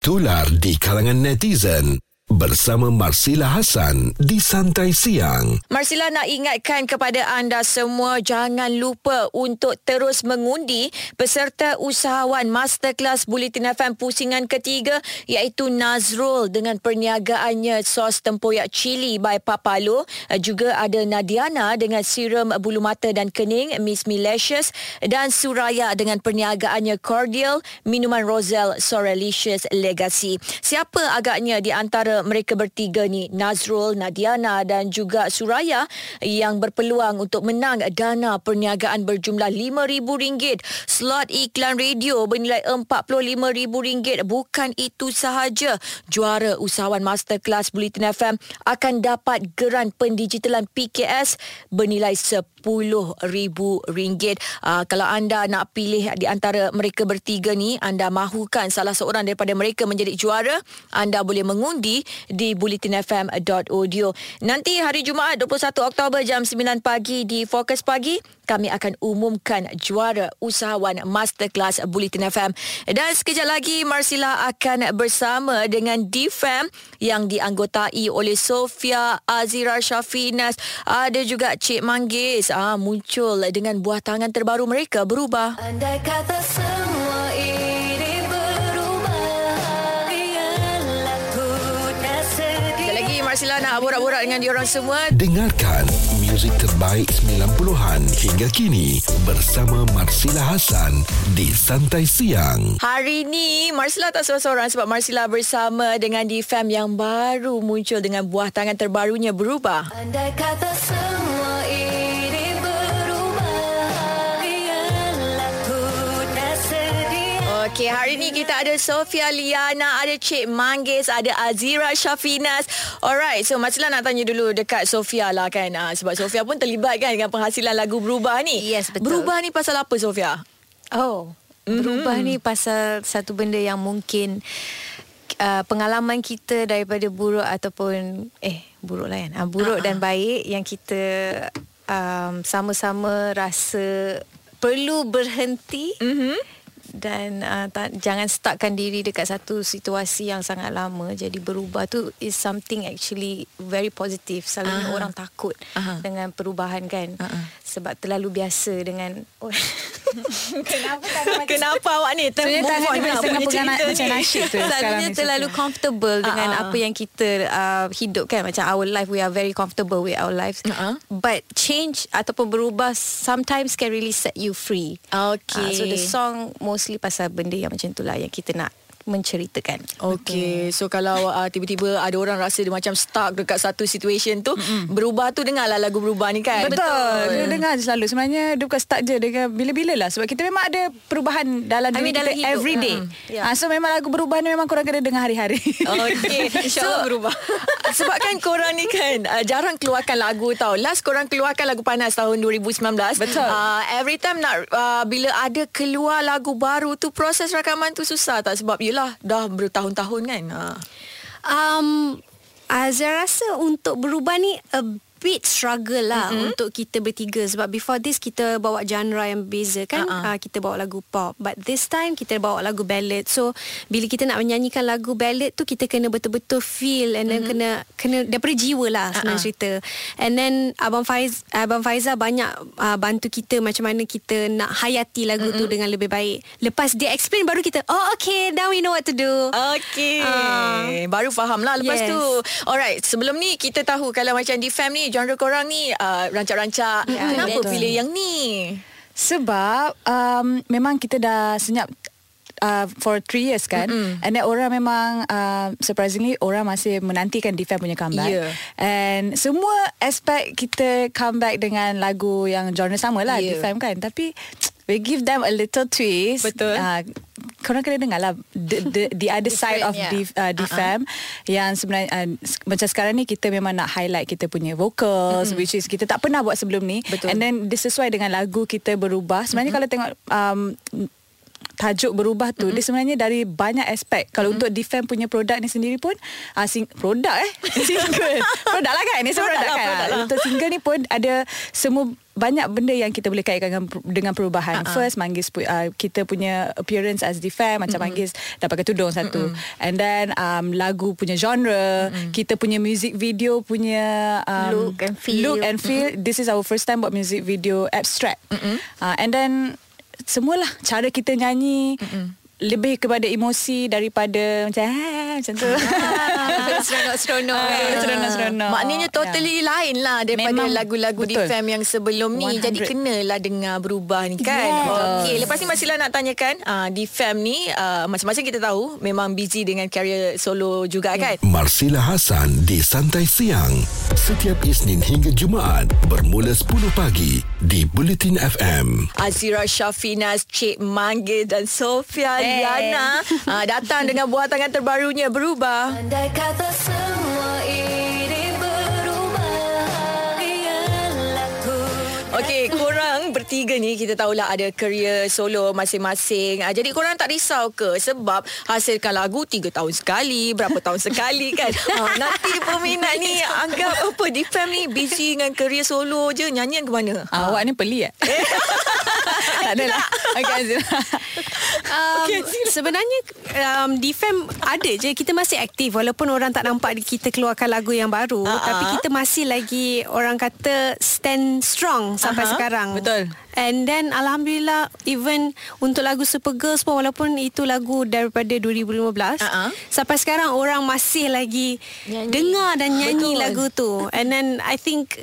Tular di kalangan netizen bersama Marsyla Hassan di Santai Siang. Marsyla nak ingatkan kepada anda semua, jangan lupa untuk terus mengundi peserta usahawan masterclass Bulletin FM pusingan ketiga, iaitu Nazrul dengan perniagaannya Sos Tempoyak Cili by Papalo. Juga ada Nadiana dengan serum bulu mata dan kening Miss Milicious, dan Suraya dengan perniagaannya Cordial Minuman Rozel Sorelicious Legacy. Siapa agaknya di antara mereka bertiga ni, Nazrul, Nadiana dan juga Suraya, yang berpeluang untuk menang dana perniagaan berjumlah RM5,000, slot iklan radio bernilai RM45,000. Bukan itu sahaja, juara usahawan masterclass Bulletin FM akan dapat geran pendigitalan PKS bernilai RM10,000. Kalau anda nak pilih di antara mereka bertiga ni, anda mahukan salah seorang daripada mereka menjadi juara, anda boleh mengundi di bulletinfm.audio. Nanti hari Jumaat 21 Oktober jam 9 pagi di Fokus Pagi, kami akan umumkan juara usahawan masterclass Bulletin FM. Dan sekejap lagi Marsyla akan bersama dengan DFAM yang dianggotai oleh Sofia Azira Syafinas. Ada juga Cik Manggis muncul dengan buah tangan terbaru mereka, Berubah. Andai kata semua ini Marsyla nak borak-borak dengan diorang semua. Dengarkan muzik terbaik 90-an hingga kini bersama Marsyla Hassan di Santai Siang. Hari ni Marsyla tak seorang-seorang, sebab Marsyla bersama dengan DFAM yang baru muncul dengan buah tangan terbarunya, Berubah. Andai kata semua ini berubah, biarlah ku tak sedia. Okey, hari ni kita ada Sofia Liana, ada Cik Manggis, ada Azira Syafinas. Alright, so Marsyla nak tanya dulu dekat Sofia lah kan, sebab Sofia pun terlibat kan dengan penghasilan lagu Berubah ni. Yes, betul. Berubah ni pasal apa, Sofia? Berubah ni pasal satu benda yang mungkin pengalaman kita daripada buruk ataupun buruk lah kan, buruk dan baik yang kita sama-sama rasa perlu berhenti. Dan jangan stuckkan diri dekat satu situasi yang sangat lama. Jadi berubah tu is something actually very positive. Selalunya orang takut dengan perubahan kan, sebab terlalu biasa dengan Kenapa awak ni macam nasyid tu. Selalunya terlalu comfortable dengan apa yang kita hidupkan. Macam our life, we are very comfortable with our lives. But change ataupun berubah sometimes can really set you free. Okay, so the song mostly pasal benda yang macam tu lah yang kita nak menceritakan. Okey, so kalau tiba-tiba ada orang rasa dia macam stuck dekat satu situation tu, Berubah tu dengarlah lagu Berubah ni kan. Betul. Dia dengar selalu. Sebenarnya dia bukan stuck je, dia bila-bila lah, sebab kita memang ada perubahan dalam diri kita every day. So memang lagu Berubah ni memang korang kena dengar hari-hari. Okey, insya-Allah berubah. Sebab kan korang ni kan jarang keluarkan lagu tau. Last korang keluarkan lagu Panas tahun 2019. Betul. Every time nak bila ada keluar lagu baru tu, proses rakaman tu susah tak? Sebab yelah, dah bertahun-tahun kan. Azra rasa untuk berubah ni a bit struggle lah untuk kita bertiga. Sebab before this kita bawa genre yang beza kan. Kita bawa lagu pop, but this time kita bawa lagu ballad. So bila kita nak menyanyikan lagu ballad tu, kita kena betul-betul feel, and then kena daripada jiwa lah sebenarnya cerita. And then Abang Faizah banyak bantu kita macam mana kita nak hayati lagu tu dengan lebih baik. Lepas dia explain baru kita, oh okay, now we know what to do. Okay, baru faham lah lepas tu. Alright, sebelum ni kita tahu kalau macam DFAM ni genre korang ni rancak-rancak. Kenapa pilih yang ni? Sebab memang kita dah senyap for 3 years kan. And then orang memang surprisingly orang masih menantikan DFAM punya comeback. And semua aspek kita comeback dengan lagu yang genre sama lah, DFAM kan. Tapi we give them a little twist. Betul. Korang kena dengar lah the other side of DFAM. Yang sebenarnya macam sekarang ni kita memang nak highlight kita punya vocals, which is kita tak pernah buat sebelum ni. Betul. And then dia sesuai dengan lagu kita Berubah. Sebenarnya kalau tengok tajuk berubah tu, dia sebenarnya dari banyak aspek. Kalau untuk DFAM punya produk ni sendiri pun single produk lah kan. Ni semua produk kan lah. Untuk single ni pun ada semua banyak benda yang kita boleh kaitkan dengan perubahan. First, Manggis kita punya appearance as DFAM, macam Manggis dah pakai tudung satu. And then lagu punya genre, kita punya music video punya look and feel. This is our first time buat music video abstract. And then semualah cara kita nyanyi lebih kepada emosi daripada macam tu. Seronok-seronok. Maknanya totally lain lah daripada memang lagu-lagu DFAM yang sebelum ni. 100. Jadi kenalah dengar berubah ni kan. Okey, lepas ni Marsyla nak tanyakan DFAM ni macam-macam kita tahu memang busy dengan karier solo juga kan. Marsyla Hassan di Santai Siang setiap Isnin hingga Jumaat bermula 10 pagi di Bulletin FM. Azira Syafinas, Cik Manggis dan Sofia Liana datang dengan buah tangan terbarunya Berubah. Andai kata semua ini berubah, ialah ku. Okey, korang bertiga ni kita tahulah ada karier solo masing-masing. Jadi korang tak risau ke sebab hasilkan lagu 3 tahun sekali, berapa tahun sekali kan? Nanti peminat ni anggap apa DFAM ni busy dengan karier solo je, nyanyian ke mana? Awak ni pelik tak ada lah. Sebenarnya DFAM ada je. Kita masih aktif walaupun orang tak nampak kita keluarkan lagu yang baru. Tapi kita masih lagi, orang kata, stand strong sampai sekarang. Betul. And then alhamdulillah, even untuk lagu Supergirls pun, walaupun itu lagu daripada 2015, sampai sekarang orang masih lagi nyanyi, dengar dan nyanyi lagu tu. And then I think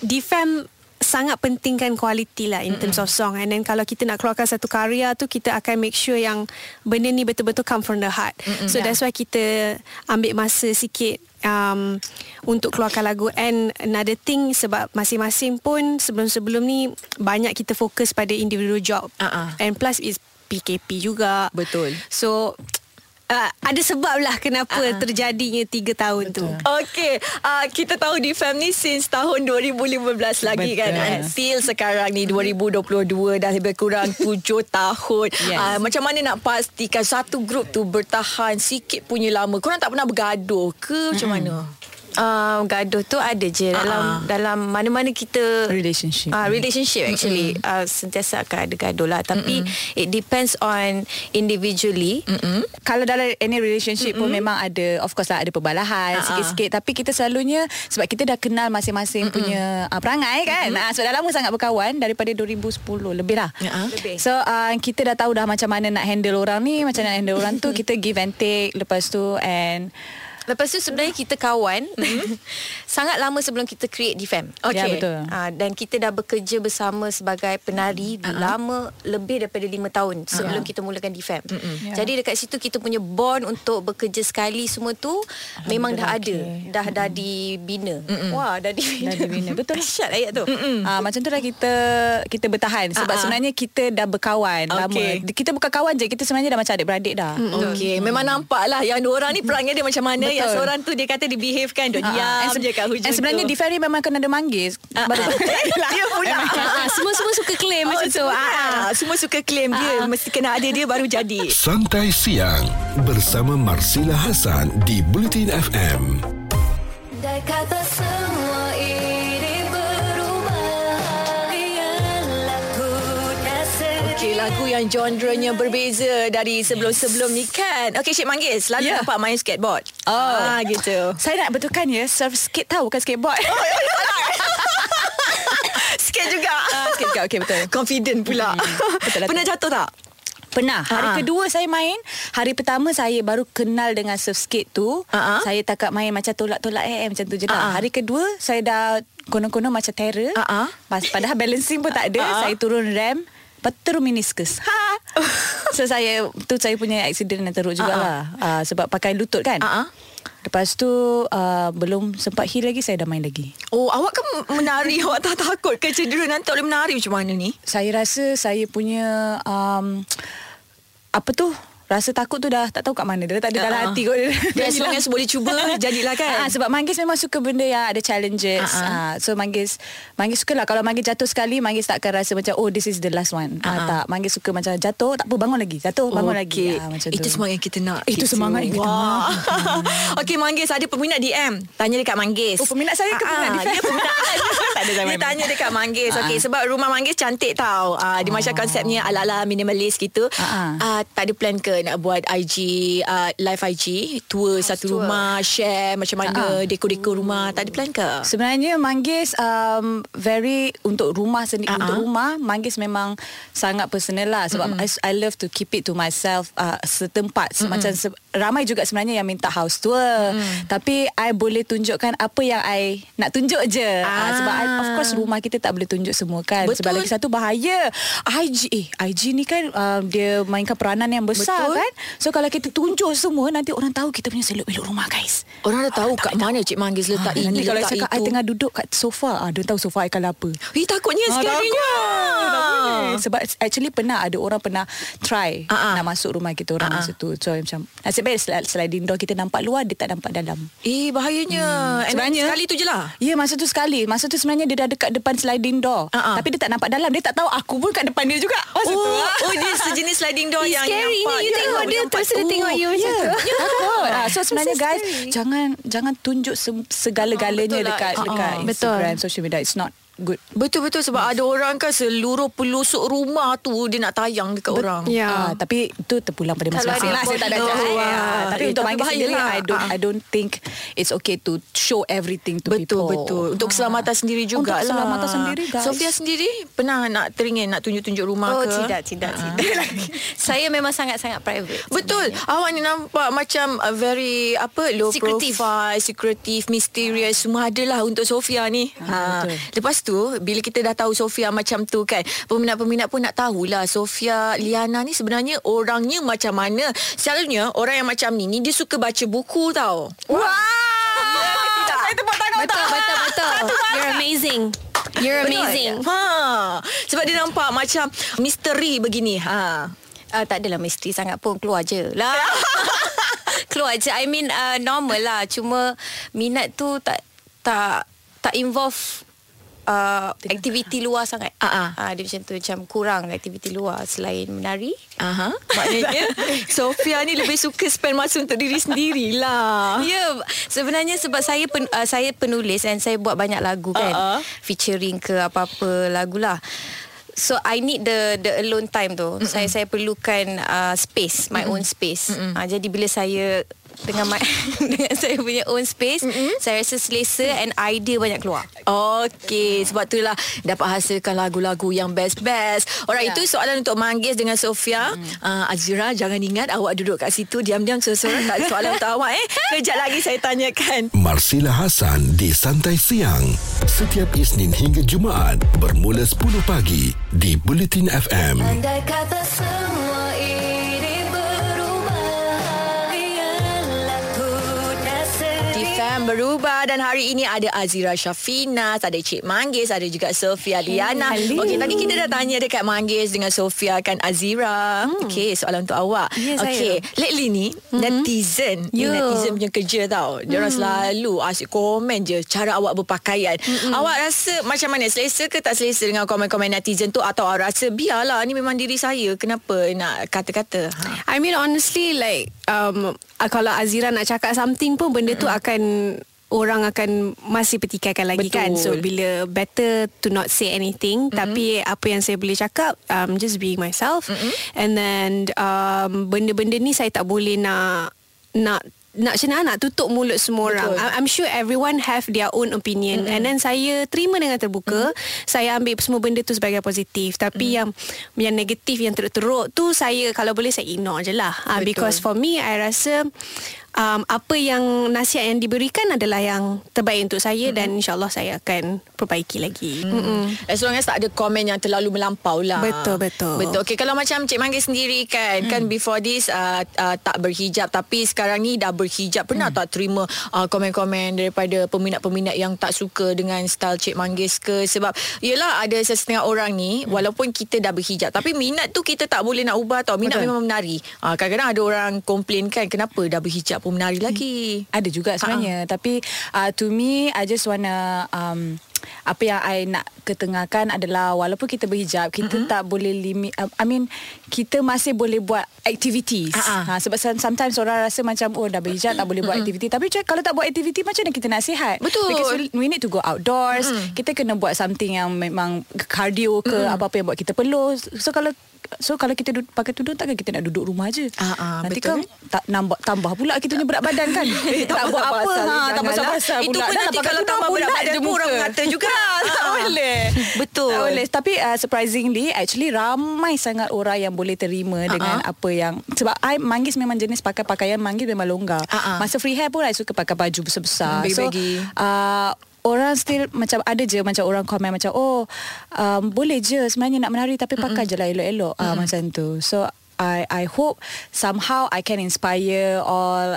DFAM sangat pentingkan kualiti lah in terms of song. And then kalau kita nak keluarkan satu karya tu, kita akan make sure yang benda ni betul-betul come from the heart. So that's why kita ambil masa sikit untuk keluarkan lagu. And another thing, sebab masing-masing pun sebelum-sebelum ni banyak kita fokus pada individual job. And plus it's PKP juga. Betul. So ada sebab lah kenapa terjadinya 3 tahun tu. Okey, kita tahu DFAM ni since tahun 2015 lagi kan, until sekarang ni 2022, dah lebih kurang 7 tahun. Macam mana nak pastikan satu grup tu bertahan sikit punya lama? Korang tak pernah bergaduh ke macam mana? Gaduh tu ada je dalam mana-mana kita relationship actually sentiasa akan ada gaduh lah, tapi it depends on individually. Kalau dalam any relationship pun memang ada, of course lah ada perbalahan sikit-sikit, tapi kita selalunya sebab kita dah kenal masing-masing punya perangai kan, so dah lama sangat berkawan daripada 2010 lebih lah. So kita dah tahu dah macam mana nak handle orang ni, macam mana nak handle orang tu. Kita give and take lepas tu. And lepas tu sebenarnya kita kawan sangat lama sebelum kita create DFAM. Ya, betul. Dan kita dah bekerja bersama sebagai penari lama, lebih daripada 5 tahun sebelum kita mulakan DFAM. Jadi dekat situ kita punya bond untuk bekerja sekali semua tu memang dah ada. Dah dibina. Wah, dah dibina. Betul. Syat ayat tu. Macam tu dah kita bertahan sebab sebenarnya kita dah berkawan lama. Kita bukan kawan je, kita sebenarnya dah macam adik-beradik dah. Memang nampak lah yang dua orang ni perangai dia macam mana. Yang seorang tu dia kata dia behave kan, dia diam je kat hujung. And sebenarnya DFAM memang kena ada Manggis. Dia pula semua suka claim macam tu. Semua suka claim dia mesti kena ada dia baru jadi. Santai Siang bersama Marsyla Hassan di Bulletin FM. Dah kata semua ini berubah, ialah ku rasa. Okey, lagu yang genrenya berbeza dari sebelum-sebelum ni kan. Okey, Cik Manggis selalu nampak main skateboard. Gitu. Saya nak betulkan ya, surf skate tau, bukan skateboard. Skate juga. Skate juga, okey betul. Confident pula. Betul. Pernah jatuh tak? Pernah. Hari kedua saya main. Hari pertama saya baru kenal dengan surf skate tu. Saya takat main macam tolak-tolak macam tu je dah. Hari kedua saya dah konon-konon macam terror. Padahal balancing pun tak ada. Saya turun ramp, patro meniscus. So saya punya accident yang teruk jugalah. Sebab pakai lutut kan. Lepas tu belum sempat heal lagi, saya dah main lagi. Awak kan menari. Awak tak takut ke cedera nanti tak boleh menari macam mana ni? Saya rasa saya punya apa tu, rasa takut tu dah tak tahu kat mana. Dah tak ada dalam hati kot. Dia as long as boleh cuba, jadilah kan. Sebab Manggis memang suka benda yang ada challenges. So Manggis suka lah. Kalau Manggis jatuh sekali, Manggis tak akan rasa macam, oh this is the last one. Tak, Manggis suka macam jatuh, tak apa, bangun lagi. Jatuh, bangun lagi. Macam itu semangat yang kita nak. Itu semangat yang kita nak. Okay Manggis, ada peminat DM tanya dekat Manggis. Oh peminat saya ke peminat DM? Dia peminat. Dia tanya dekat Manggis. Okay, sebab rumah Manggis cantik tau. Dia macam konsepnya ala-ala minimalis gitu. Tak ada plan ke nak buat IG, live IG, tour satu rumah, share macam mana deko-deko rumah? Tak ada plan ke? Sebenarnya Manggis very untuk rumah sendiri. Untuk rumah Manggis memang sangat personal lah. Sebab I love to keep it to myself. Setempat macam ramai juga sebenarnya yang minta house tour. Tapi I boleh tunjukkan apa yang I nak tunjuk je. Sebab of course rumah kita tak boleh tunjuk semua kan. Betul. Sebab lagi satu bahaya IG ni kan, dia mainkan peranan yang besar. Betul. Kan. So kalau kita tunjuk semua, nanti orang tahu kita punya seluk-beluk rumah guys. Orang dah tahu kat mana Cik Manggis letak ini, kalau letak itu. Kalau saya tengah duduk kat sofa, dia tahu sofa saya kalau apa. Takutnya sekalinya. Sebab actually pernah ada orang pernah try nak masuk rumah kita orang masa tu. So macam nasib baik sliding door kita nampak luar, dia tak nampak dalam. Bahayanya. Sebenarnya sekali tu je lah. Ya masa tu sekali. Masa tu sebenarnya dia dah dekat depan sliding door. Tapi dia tak nampak dalam. Dia tak tahu aku pun kat depan dia juga masa tu. Dia sejenis sliding door yang scary nampak. Scary ni. You tengok dia terus dia tengok you macam tu. Takut. So sebenarnya so guys, jangan tunjuk segala-galanya dekat Instagram, social media. It's not good. Betul-betul sebab ada orang kan seluruh pelusuk rumah tu dia nak tayang dekat orang. Tapi itu terpulang pada masing-masing lah. Saya tak ada jahat. Tapi untuk Manggis sendiri I don't think it's okay to show everything to people. Betul-betul. Untuk keselamatan sendiri jugalah. Untuk keselamatan sendiri guys. Sofia sendiri pernah nak teringin nak tunjuk-tunjuk rumah ke? Tidak. Saya memang sangat-sangat private. Betul. Awak ni nampak macam very low profile, secretive, mysterious. Semua adalah untuk Sofia ni. Lepas tu bila kita dah tahu Sofia macam tu kan, peminat-peminat pun nak tahulah Sofia Liana ni sebenarnya orangnya macam mana. Selalunya orang yang macam ni dia suka baca buku tau. Saya tepuk tangan. Betul. You're amazing. Sebab dia nampak macam misteri begini. Tak adalah misteri sangat pun, keluar je lah. Keluar je, I mean normal lah. Cuma minat tu tak involve aktiviti luar sangat. Dia macam tu, macam kurang aktiviti luar selain menari. Maknanya Sofia ni lebih suka spend masa untuk diri sendirilah. Sebenarnya sebab saya penulis dan saya buat banyak lagu kan, featuring ke apa-apa lagulah. So I need the alone time tu. Saya perlukan space, my own space. Jadi bila saya dengan saya punya own space, saya rasa selesa and idea banyak keluar. Okay, sebab itulah dapat hasilkan lagu-lagu yang best-best. Alright, itu soalan untuk Manggis dengan Sofia. Azira, jangan ingat awak duduk kat situ diam-diam sorang-sorang. Tak ada soalan untuk awak Kejap lagi saya tanyakan. Marsyla Hassan di Santai Siang, setiap Isnin hingga Jumaat bermula 10 pagi di Bulletin FM. Andai kata semua berubah, dan hari ini ada Azira Syafinas, ada Cik Manggis, ada juga Sofia Liana. Okey, tadi kita dah tanya dekat Manggis dengan Sofia kan, Azira. Okey, soalan untuk awak. Okey, lately ni netizen punya kerja tau. Dia orang selalu asyik komen je cara awak berpakaian. Awak rasa macam mana? Selesa ke tak selesa dengan komen-komen netizen tu, atau awak rasa biarlah ni memang diri saya, kenapa nak kata-kata? I mean honestly like kalau Azira nak cakap something pun benda tu orang akan masih petikaikan lagi. Betul. Kan. So bila better to not say anything. Tapi apa yang saya boleh cakap, just being myself. And then benda-benda ni saya tak boleh nak macam mana nak tutup mulut semua orang. I'm sure everyone have their own opinion. And then saya terima dengan terbuka. Saya ambil semua benda tu sebagai positif. Tapi yang negatif, yang teruk-teruk tu, saya kalau boleh saya ignore je lah. Because for me I rasa apa yang nasihat yang diberikan adalah yang terbaik untuk saya, dan insyaAllah saya akan perbaiki lagi. As long as tak ada komen yang terlalu melampau lah. Betul. Okay, kalau macam Cik Manggis sendiri kan, kan before this tak berhijab, tapi sekarang ni dah berhijab. Pernah tak terima komen-komen daripada peminat-peminat yang tak suka dengan style Cik Manggis ke? Sebab yelah, ada setengah orang ni walaupun kita dah berhijab, tapi minat tu kita tak boleh nak ubah tau. Minat memang menari. Kadang-kadang ada orang komplain kan, kenapa dah berhijab pun menari lagi. Ada juga sebenarnya. Tapi to me, I just wanna apa yang I nak ketengahkan adalah walaupun kita berhijab, kita tak boleh limit. I mean, kita masih boleh buat activities. Sebab sometimes orang rasa macam, oh dah berhijab tak boleh buat aktiviti. Tapi kalau tak buat aktiviti, macam mana kita nak sihat? Betul. Because we need to go outdoors. Kita kena buat something yang memang cardio ke, apa-apa yang buat kita perlu. So kalau kita pakai tudung, takkan kita nak duduk rumah je. Nanti kan tambah pula kita punya berat badan kan. Tak buat apa, tak pasal-pasal. Itu pun nanti kalau tambah berat badan pun orang mengata juga. Tak boleh. Betul. Tak boleh. Tapi surprisingly, actually ramai sangat orang yang boleh terima dengan apa yang, sebab I Manggis memang jenis pakai pakaian Manggis memang longgar. Masa free hair pun I suka pakai baju besar-besar. So orang still macam ada je macam orang komen macam, oh boleh je sebenarnya nak menari, tapi pakai je lah elok-elok, macam tu. So I hope somehow I can inspire all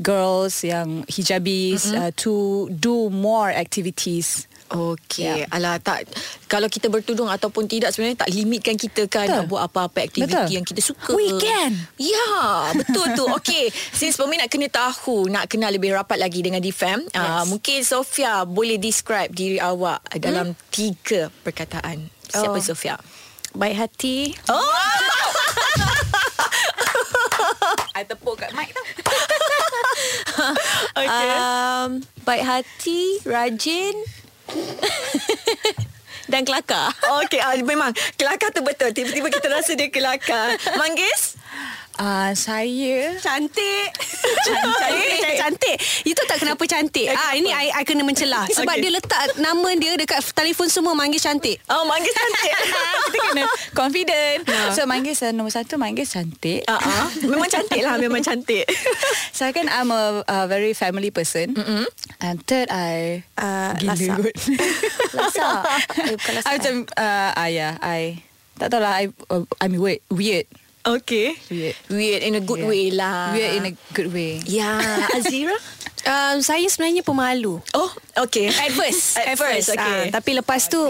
girls yang hijabis to do more activities. Okey, alah, tak, kalau kita bertudung ataupun tidak sebenarnya tak limitkan kita kan, nak buat apa-apa aktiviti yang kita suka. We can. Ya, betul tu. Okey, since peminat kena tahu, nak kenal lebih rapat lagi dengan DFAM, mungkin Sofia boleh describe diri awak dalam 3 perkataan. Siapa Sofia? Baik hati. I tepuk kat mic tau. Okay. Baik hati, rajin dan kelakar. Okey, memang kelakar tu betul. Tiba-tiba kita rasa dia kelakar. Manggis? Saya cantik. Itu tak kenapa cantik. Ini I kena mencelah sebab dia letak nama dia dekat telefon semua, Manggis cantik. Oh, Manggis cantik. Kita kena confident. So Manggis nombor 1, Manggis cantik. Memang cantik lah, memang cantik. Saya kan I'm a very family person. And third I gila kot. Lasa. Macam ayah I tak tahulah, I'm weird. Okay. Weird in a good way lah. Weird in a good way. Ya, yeah. Azira? Saya sebenarnya pemalu. Oh, okay. At first. Okay. Tapi lepas tu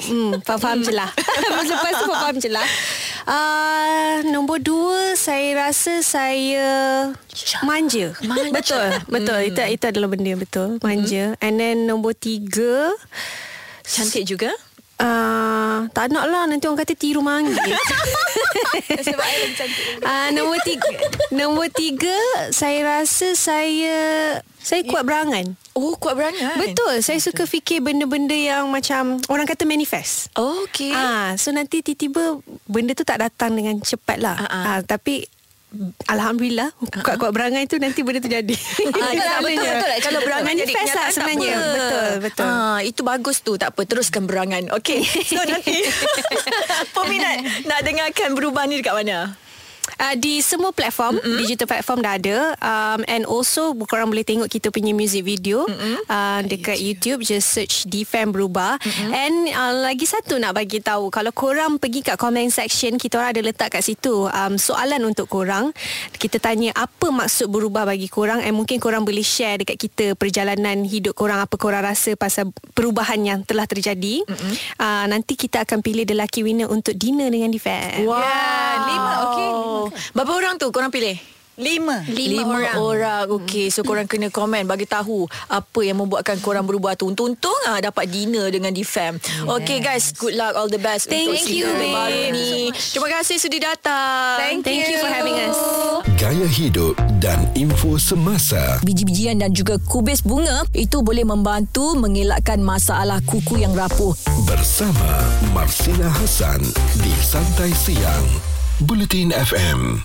faham je lah. Lepas tu faham je lah. Nombor 2, saya rasa saya manja. Betul. Itu adalah benda betul. Manja. And then nombor 3, cantik juga. Tak nak lah, nanti orang kata tiru Manggis. Sebab I lagi cantik. Nombor tiga, saya rasa saya kuat berangan. Oh, kuat berangan. Betul. Saya suka fikir benda-benda yang macam orang kata manifest. Oh, okay. So nanti tiba-tiba benda tu tak datang dengan cepat lah. Tapi alhamdulillah, kuat-kuat berangan itu nanti benda tu jadi. Betul. Kalau berangan jadi kenyataan sebenarnya. Betul. Itu bagus tu. Tak apa, teruskan berangan. Okey. So nanti peminat nak dengarkan Berubah ni dekat mana? Di semua platform, digital platform dah ada. And also korang boleh tengok kita punya music video dekat YouTube. Just search DFAM Berubah. And lagi satu nak bagi tahu, kalau korang pergi kat comment section, kita orang ada letak kat situ soalan untuk korang. Kita tanya apa maksud berubah bagi korang, and mungkin korang boleh share dekat kita perjalanan hidup korang, apa korang rasa pasal perubahan yang telah terjadi. Nanti kita akan pilih the lucky winner untuk dinner dengan DFAM. Wow, 5. Okay. Berapa orang tu korang pilih? 5 orang. Okey, so korang kena komen bagi tahu apa yang membuatkan korang berubah tu. Untung dapat dinner dengan DFAM. Okey guys, good luck, all the best. Thank you babe. So terima kasih sudi datang. Thank you for having us. Gaya hidup dan info semasa. Biji-bijian dan juga kubis bunga itu boleh membantu mengelakkan masalah kuku yang rapuh. Bersama Marsyla Hassan di Santai Siang Bulletin FM.